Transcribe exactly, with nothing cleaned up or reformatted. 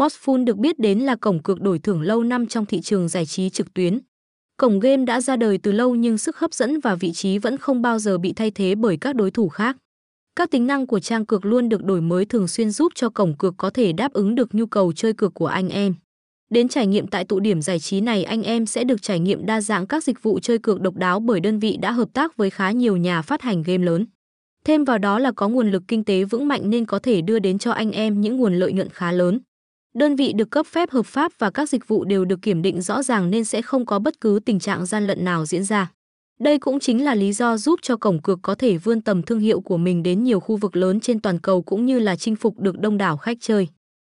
Boss Fun được biết đến là cổng cược đổi thưởng lâu năm trong thị trường giải trí trực tuyến. Cổng game đã ra đời từ lâu nhưng sức hấp dẫn và vị trí vẫn không bao giờ bị thay thế bởi các đối thủ khác. Các tính năng của trang cược luôn được đổi mới thường xuyên giúp cho cổng cược có thể đáp ứng được nhu cầu chơi cược của anh em. Đến trải nghiệm tại tụ điểm giải trí này, anh em sẽ được trải nghiệm đa dạng các dịch vụ chơi cược độc đáo bởi đơn vị đã hợp tác với khá nhiều nhà phát hành game lớn. Thêm vào đó là có nguồn lực kinh tế vững mạnh nên có thể đưa đến cho anh em những nguồn lợi nhuận khá lớn. Đơn vị được cấp phép hợp pháp và các dịch vụ đều được kiểm định rõ ràng nên sẽ không có bất cứ tình trạng gian lận nào diễn ra. Đây cũng chính là lý do giúp cho cổng cược có thể vươn tầm thương hiệu của mình đến nhiều khu vực lớn trên toàn cầu cũng như là chinh phục được đông đảo khách chơi.